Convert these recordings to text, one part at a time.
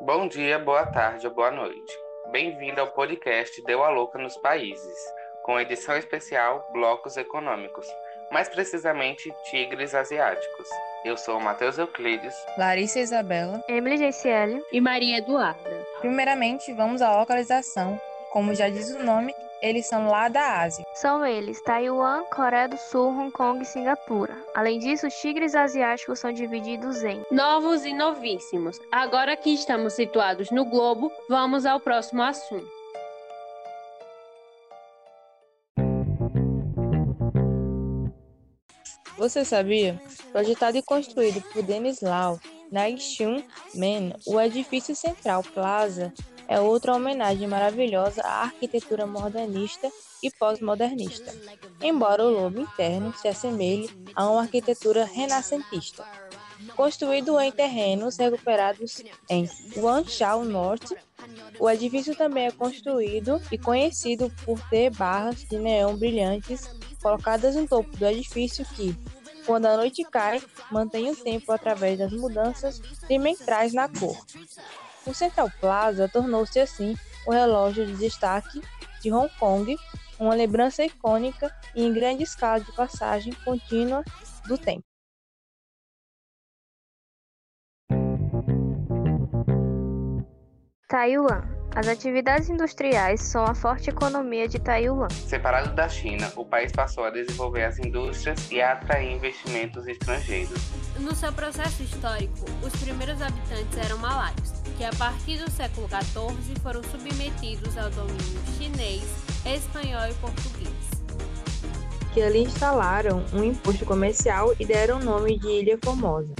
Bom dia, boa tarde ou boa noite. Bem-vindo ao podcast Deu a Louca nos Países, com edição especial Blocos Econômicos, mais precisamente Tigres Asiáticos. Eu sou Matheus Euclides, Larissa Isabela, Emily Genciele e Maria Eduarda. Primeiramente, vamos à localização. Como já diz o nome, eles são lá da Ásia. São eles Taiwan, Coreia do Sul, Hong Kong e Singapura. Além disso, os tigres asiáticos são divididos em novos e novíssimos. Agora que estamos situados no globo, vamos ao próximo assunto. Você sabia? Projetado e construído por Denis Lau na Xiamen, o edifício Central Plaza é outra homenagem maravilhosa à arquitetura modernista e pós-modernista, embora o lobo interno se assemelhe a uma arquitetura renascentista. Construído em terrenos recuperados em Guangzhou Norte, o edifício também é construído e conhecido por ter barras de neon brilhantes colocadas no topo do edifício que, quando a noite cai, mantém o tempo através das mudanças trimestrais na cor. O Central Plaza tornou-se, assim, o relógio de destaque de Hong Kong, uma lembrança icônica e em grande escala de passagem contínua do tempo. Taiwan. As atividades industriais são a forte economia de Taiwan. Separado da China, o país passou a desenvolver as indústrias e a atrair investimentos estrangeiros. No seu processo histórico, os primeiros habitantes eram malaios, que a partir do século XIV foram submetidos ao domínio chinês, espanhol e português, que ali instalaram um imposto comercial e deram o nome de Ilha Formosa.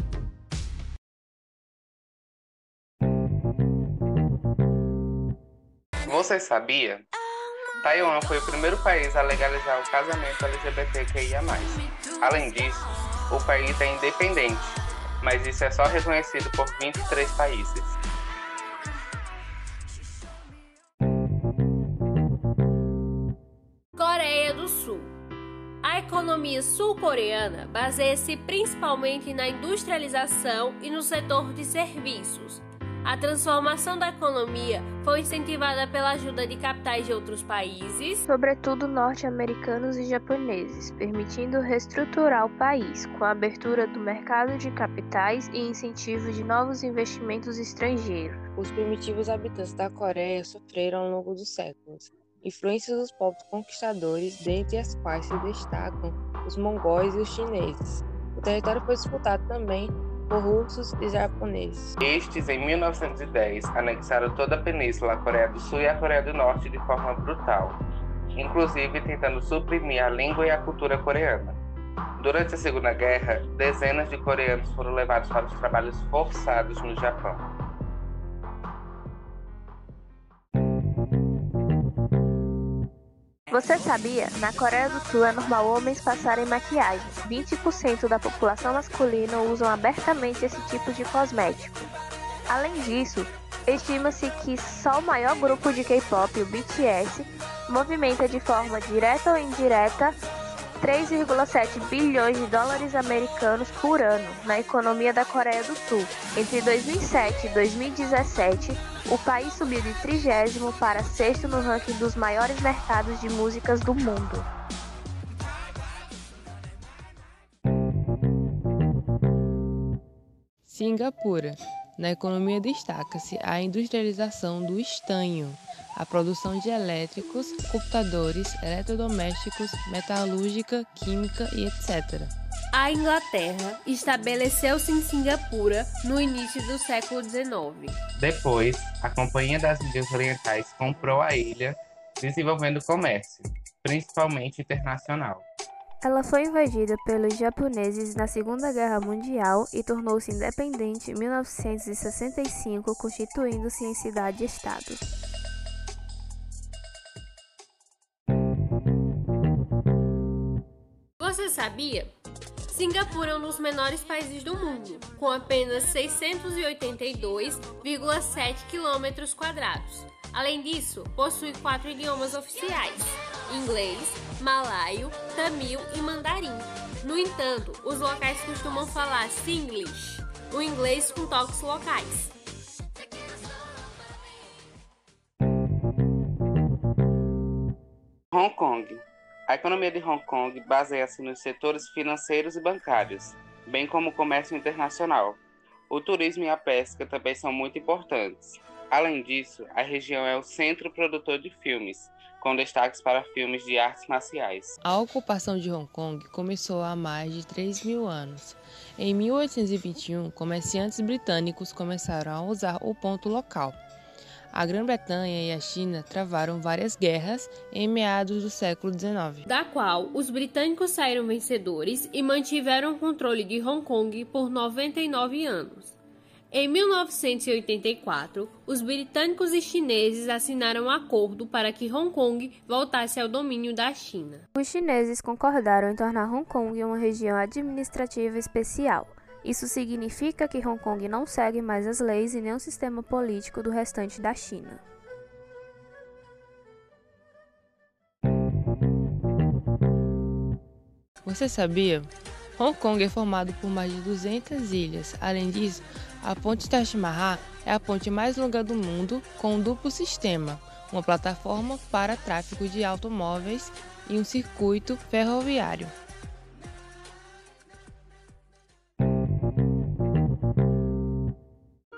Você sabia? Taiwan foi o primeiro país a legalizar o casamento LGBTQIA+. Além disso, o país é independente, mas isso é só reconhecido por 23 países. Coreia do Sul. A economia sul-coreana baseia-se principalmente na industrialização e no setor de serviços. A transformação da economia foi incentivada pela ajuda de capitais de outros países, sobretudo norte-americanos e japoneses, permitindo reestruturar o país, com a abertura do mercado de capitais e incentivo de novos investimentos estrangeiros. Os primitivos habitantes da Coreia sofreram ao longo dos séculos influências dos povos conquistadores, dentre as quais se destacam os mongóis e os chineses. O território foi disputado também por russos e japoneses. Estes, em 1910, anexaram toda a península, a Coreia do Sul e a Coreia do Norte de forma brutal, inclusive tentando suprimir a língua e a cultura coreana. Durante a Segunda Guerra, dezenas de coreanos foram levados para os trabalhos forçados no Japão. Você sabia? Na Coreia do Sul é normal homens passarem maquiagem. 20% da população masculina usam abertamente esse tipo de cosmético. Além disso, estima-se que só o maior grupo de K-pop, o BTS, movimenta de forma direta ou indireta 3,7 bilhões de dólares americanos por ano na economia da Coreia do Sul. Entre 2007 e 2017, o país subiu de 30º para 6º no ranking dos maiores mercados de músicas do mundo. Singapura. Na economia destaca-se a industrialização do estanho, a produção de elétricos, computadores, eletrodomésticos, metalúrgica, química e etc. A Inglaterra estabeleceu-se em Singapura no início do século XIX. Depois, a Companhia das Índias Orientais comprou a ilha, desenvolvendo comércio, principalmente internacional. Ela foi invadida pelos japoneses na Segunda Guerra Mundial e tornou-se independente em 1965, constituindo-se em cidade-estado. Você sabia? Singapura é um dos menores países do mundo, com apenas 682,7 km². Além disso, possui 4 idiomas oficiais: inglês, malaio, tamil e mandarim. No entanto, os locais costumam falar Singlish, o inglês com toques locais. Hong Kong. A economia de Hong Kong baseia-se nos setores financeiros e bancários, bem como o comércio internacional. O turismo e a pesca também são muito importantes. Além disso, a região é o centro produtor de filmes, com destaques para filmes de artes marciais. A ocupação de Hong Kong começou há mais de 3.000 anos. Em 1821, comerciantes britânicos começaram a usar o ponto local. A Grã-Bretanha e a China travaram várias guerras em meados do século XIX, da qual os britânicos saíram vencedores e mantiveram o controle de Hong Kong por 99 anos. Em 1984, os britânicos e chineses assinaram um acordo para que Hong Kong voltasse ao domínio da China. Os chineses concordaram em tornar Hong Kong uma região administrativa especial. Isso significa que Hong Kong não segue mais as leis e nem o sistema político do restante da China. Você sabia? Hong Kong é formado por mais de 200 ilhas. Além disso, a ponte Tashimaha é a ponte mais longa do mundo, com um duplo sistema, uma plataforma para tráfego de automóveis e um circuito ferroviário.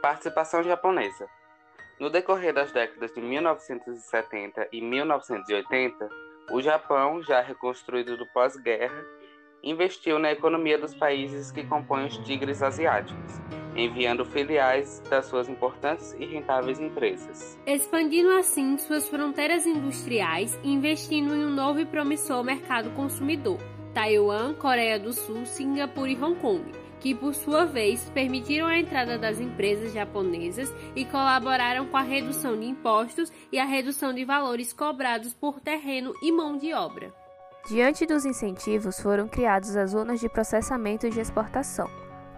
Participação japonesa. No decorrer das décadas de 1970 e 1980, o Japão, já reconstruído do pós-guerra, investiu na economia dos países que compõem os tigres asiáticos, enviando filiais das suas importantes e rentáveis empresas, expandindo assim suas fronteiras industriais e investindo em um novo e promissor mercado consumidor: Taiwan, Coreia do Sul, Singapura e Hong Kong, que por sua vez permitiram a entrada das empresas japonesas e colaboraram com a redução de impostos e a redução de valores cobrados por terreno e mão de obra. Diante dos incentivos, foram criadas as zonas de processamento e de exportação,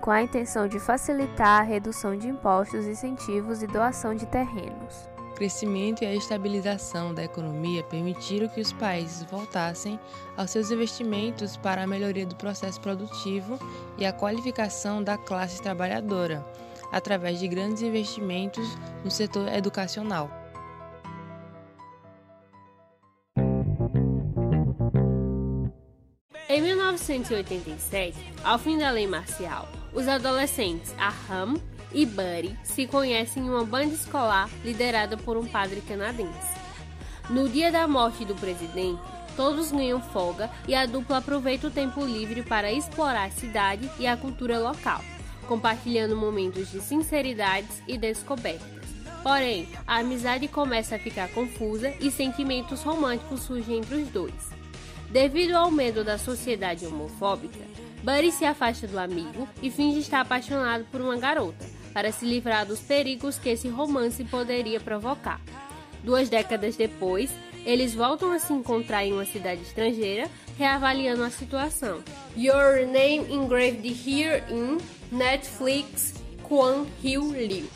com a intenção de facilitar a redução de impostos, incentivos e doação de terrenos. O crescimento e a estabilização da economia permitiram que os países voltassem aos seus investimentos para a melhoria do processo produtivo e a qualificação da classe trabalhadora, através de grandes investimentos no setor educacional. Em 1987, ao fim da lei marcial, os adolescentes Aram e Buddy se conhecem em uma banda escolar liderada por um padre canadense. No dia da morte do presidente, todos ganham folga e a dupla aproveita o tempo livre para explorar a cidade e a cultura local, compartilhando momentos de sinceridades e descobertas. Porém, a amizade começa a ficar confusa e sentimentos românticos surgem entre os dois. Devido ao medo da sociedade homofóbica, Buddy se afasta do amigo e finge estar apaixonado por uma garota, para se livrar dos perigos que esse romance poderia provocar. 2 décadas depois, eles voltam a se encontrar em uma cidade estrangeira, reavaliando a situação. Your Name Engraved Here in Netflix, Quan Hiu Liu.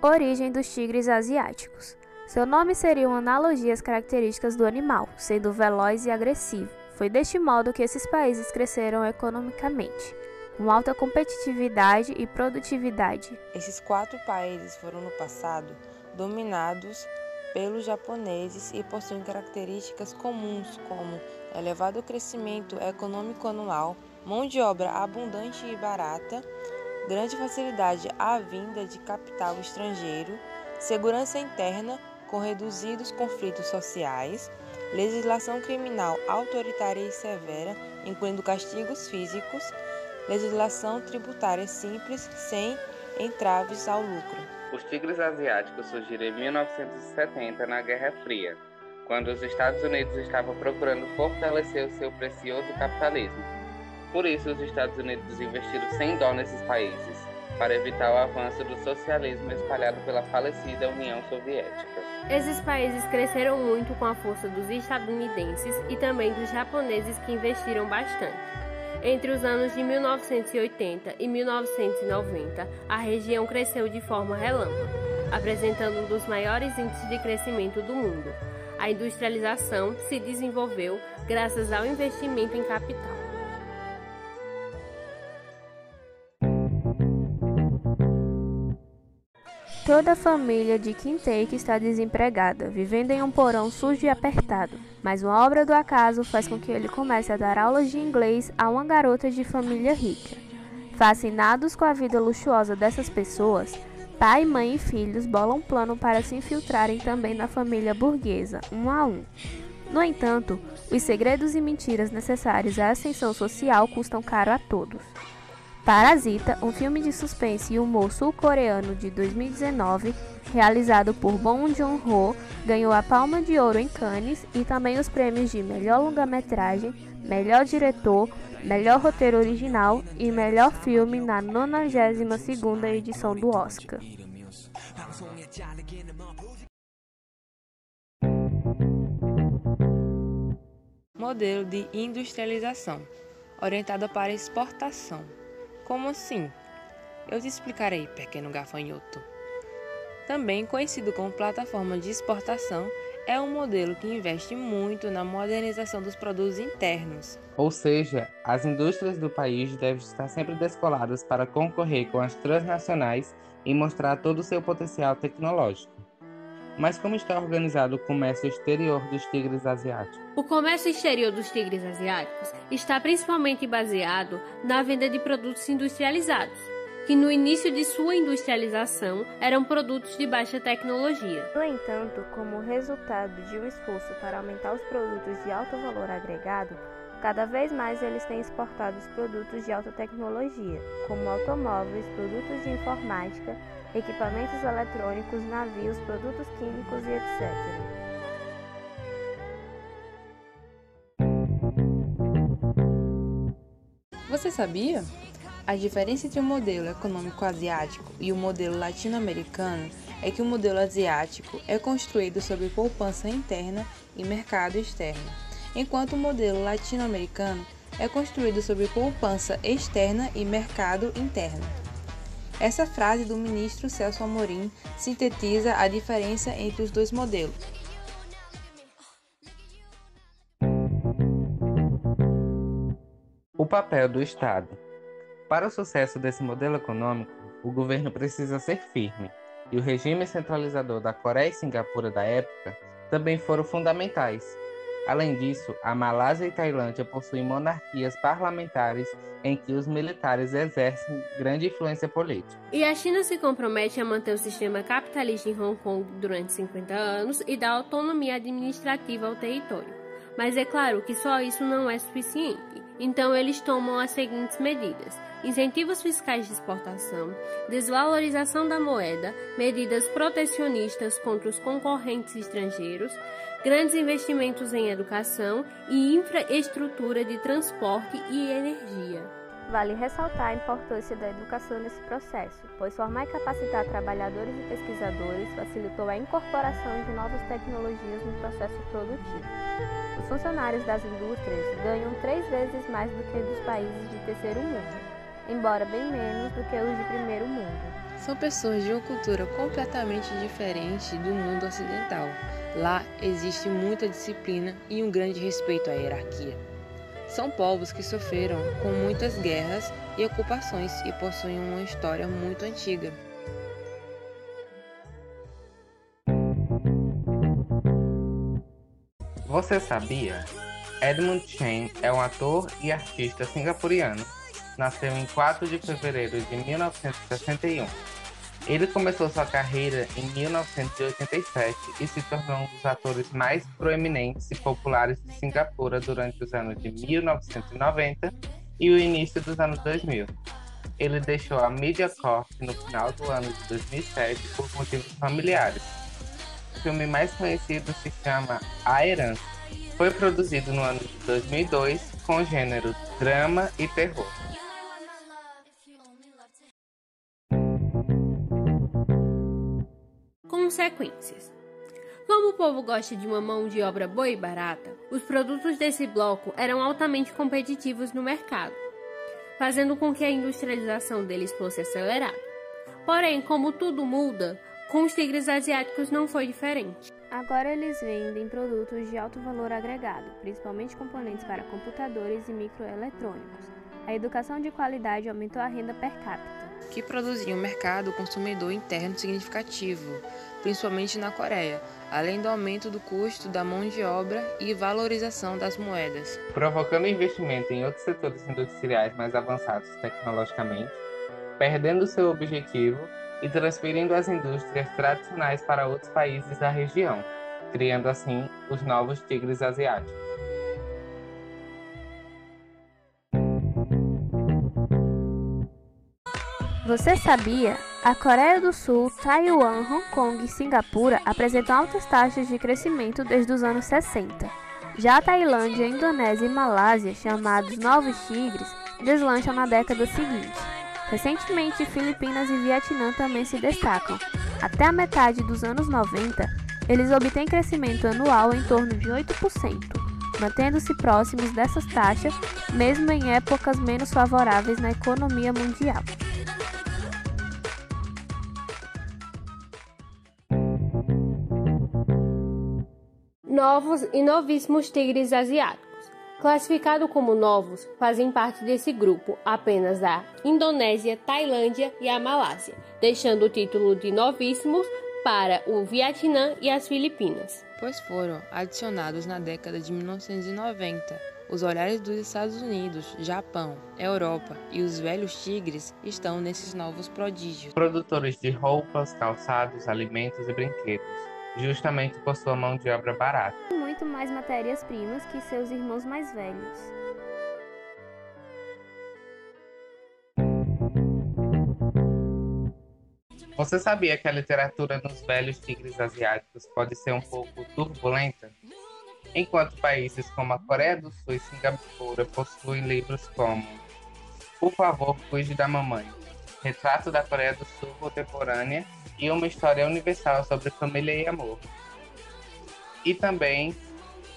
Origem dos tigres asiáticos. Seu nome seria uma analogia às características do animal, sendo veloz e agressivo. Foi deste modo que esses países cresceram economicamente, com alta competitividade e produtividade. Esses 4 países foram no passado dominados pelos japoneses e possuem características comuns como elevado crescimento econômico anual, mão de obra abundante e barata, grande facilidade à vinda de capital estrangeiro, segurança interna com reduzidos conflitos sociais, legislação criminal autoritária e severa, incluindo castigos físicos, legislação tributária simples, sem entraves ao lucro. Os tigres asiáticos surgiram em 1970 na Guerra Fria, quando os Estados Unidos estavam procurando fortalecer o seu precioso capitalismo. Por isso, os Estados Unidos investiram sem dó nesses países, para evitar o avanço do socialismo espalhado pela falecida União Soviética. Esses países cresceram muito com a força dos estadunidenses e também dos japoneses, que investiram bastante. Entre os anos de 1980 e 1990, a região cresceu de forma relâmpago, apresentando um dos maiores índices de crescimento do mundo. A industrialização se desenvolveu graças ao investimento em capital. Toda a família de Kim Tae-ki está desempregada, vivendo em um porão sujo e apertado. Mas uma obra do acaso faz com que ele comece a dar aulas de inglês a uma garota de família rica. Fascinados com a vida luxuosa dessas pessoas, pai, mãe e filhos bolam um plano para se infiltrarem também na família burguesa, um a um. No entanto, os segredos e mentiras necessários à ascensão social custam caro a todos. Parasita, um filme de suspense e humor sul-coreano de 2019, realizado por Bong Joon-ho, ganhou a Palma de Ouro em Cannes e também os prêmios de Melhor Longa-Metragem, Melhor Diretor, Melhor Roteiro Original e Melhor Filme na 92ª edição do Oscar. Modelo de industrialização, orientada para exportação. Como assim? Eu te explicarei, pequeno gafanhoto. Também conhecido como plataforma de exportação, é um modelo que investe muito na modernização dos produtos internos. Ou seja, as indústrias do país devem estar sempre descoladas para concorrer com as transnacionais e mostrar todo o seu potencial tecnológico. Mas como está organizado o comércio exterior dos tigres asiáticos? O comércio exterior dos tigres asiáticos está principalmente baseado na venda de produtos industrializados, que no início de sua industrialização eram produtos de baixa tecnologia. No entanto, como resultado de um esforço para aumentar os produtos de alto valor agregado, cada vez mais eles têm exportado os produtos de alta tecnologia, como automóveis, produtos de informática, equipamentos eletrônicos, navios, produtos químicos e etc. Você sabia? A diferença entre o modelo econômico asiático e o modelo latino-americano é que o modelo asiático é construído sobre poupança interna e mercado externo, enquanto o modelo latino-americano é construído sobre poupança externa e mercado interno. Essa frase do ministro Celso Amorim sintetiza a diferença entre os dois modelos. O papel do Estado. Para o sucesso desse modelo econômico, o governo precisa ser firme, e o regime centralizador da Coreia e Singapura da época também foram fundamentais. Além disso, a Malásia e Tailândia possuem monarquias parlamentares em que os militares exercem grande influência política. E a China se compromete a manter o sistema capitalista em Hong Kong durante 50 anos e dar autonomia administrativa ao território. Mas é claro que só isso não é suficiente. Então eles tomam as seguintes medidas: incentivos fiscais de exportação, desvalorização da moeda, medidas protecionistas contra os concorrentes estrangeiros, grandes investimentos em educação e infraestrutura de transporte e energia. Vale ressaltar a importância da educação nesse processo, pois formar e capacitar trabalhadores e pesquisadores facilitou a incorporação de novas tecnologias no processo produtivo. Os funcionários das indústrias ganham 3 vezes mais do que dos países de terceiro mundo, embora bem menos do que os de primeiro mundo. São pessoas de uma cultura completamente diferente do mundo ocidental. Lá existe muita disciplina e um grande respeito à hierarquia. São povos que sofreram com muitas guerras e ocupações e possuem uma história muito antiga. Você sabia? Edmund Chen é um ator e artista singapuriano. Nasceu em 4 de fevereiro de 1961. Ele começou sua carreira em 1987 e se tornou um dos atores mais proeminentes e populares de Singapura durante os anos de 1990 e o início dos anos 2000. Ele deixou a MediaCorp no final do ano de 2007 por motivos familiares. O filme mais conhecido se chama Aram. Foi produzido no ano de 2002 com gênero drama e terror. Consequências. Como o povo gosta de uma mão de obra boa e barata, os produtos desse bloco eram altamente competitivos no mercado, fazendo com que a industrialização deles fosse acelerada. Porém, como tudo muda, com os tigres asiáticos não foi diferente. Agora eles vendem produtos de alto valor agregado, principalmente componentes para computadores e microeletrônicos. A educação de qualidade aumentou a renda per capita. que produziam um mercado consumidor interno significativo, principalmente na Coreia, além do aumento do custo da mão de obra e valorização das moedas, provocando investimento em outros setores industriais mais avançados tecnologicamente, perdendo seu objetivo e transferindo as indústrias tradicionais para outros países da região, criando assim os novos tigres asiáticos. Você sabia? A Coreia do Sul, Taiwan, Hong Kong e Singapura apresentam altas taxas de crescimento desde os anos 60. Já a Tailândia, Indonésia e Malásia, chamados Novos Tigres, deslancham na década seguinte. Recentemente, Filipinas e Vietnã também se destacam. Até a metade dos anos 90, eles obtêm crescimento anual em torno de 8%, mantendo-se próximos dessas taxas, mesmo em épocas menos favoráveis na economia mundial. Novos e novíssimos tigres asiáticos. Classificados como novos, fazem parte desse grupo apenas a Indonésia, Tailândia e a Malásia, deixando o título de novíssimos para o Vietnã e as Filipinas, pois foram adicionados na década de 1990. Os olhares dos Estados Unidos, Japão, Europa e os velhos tigres estão nesses novos prodígios. Produtores de roupas, calçados, alimentos e brinquedos, justamente por sua mão de obra barata. Muito mais matérias-primas que seus irmãos mais velhos. Você sabia que a literatura nos velhos tigres asiáticos pode ser um pouco turbulenta? Enquanto países como a Coreia do Sul e Singapura possuem livros como Por Favor, Cuide da Mamãe, Retrato da Coreia do Sul Contemporânea e Uma História Universal sobre Família e Amor, e também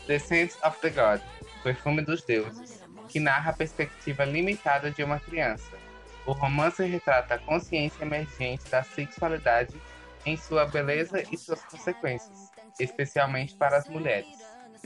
The Scent of the God, Perfume dos Deuses, que narra a perspectiva limitada de uma criança. O romance retrata a consciência emergente da sexualidade em sua beleza e suas consequências, especialmente para as mulheres.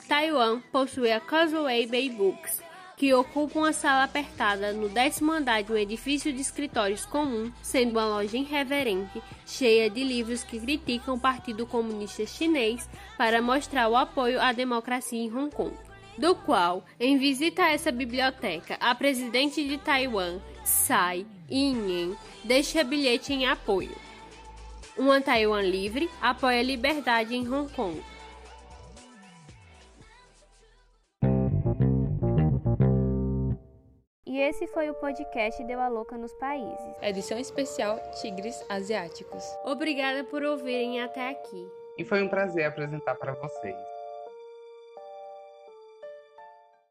Taiwan possui a Causeway Bay Books, que ocupa uma sala apertada no 10º andar de um edifício de escritórios comum, sendo uma loja irreverente, cheia de livros que criticam o Partido Comunista Chinês para mostrar o apoio à democracia em Hong Kong, do qual, em visita a essa biblioteca, a presidente de Taiwan, Tsai Ing-wen, deixa bilhete em apoio. Uma Taiwan livre apoia a liberdade em Hong Kong. E esse foi o podcast Deu a Louca nos Países, edição especial Tigres Asiáticos. Obrigada por ouvirem até aqui. E foi um prazer apresentar para vocês.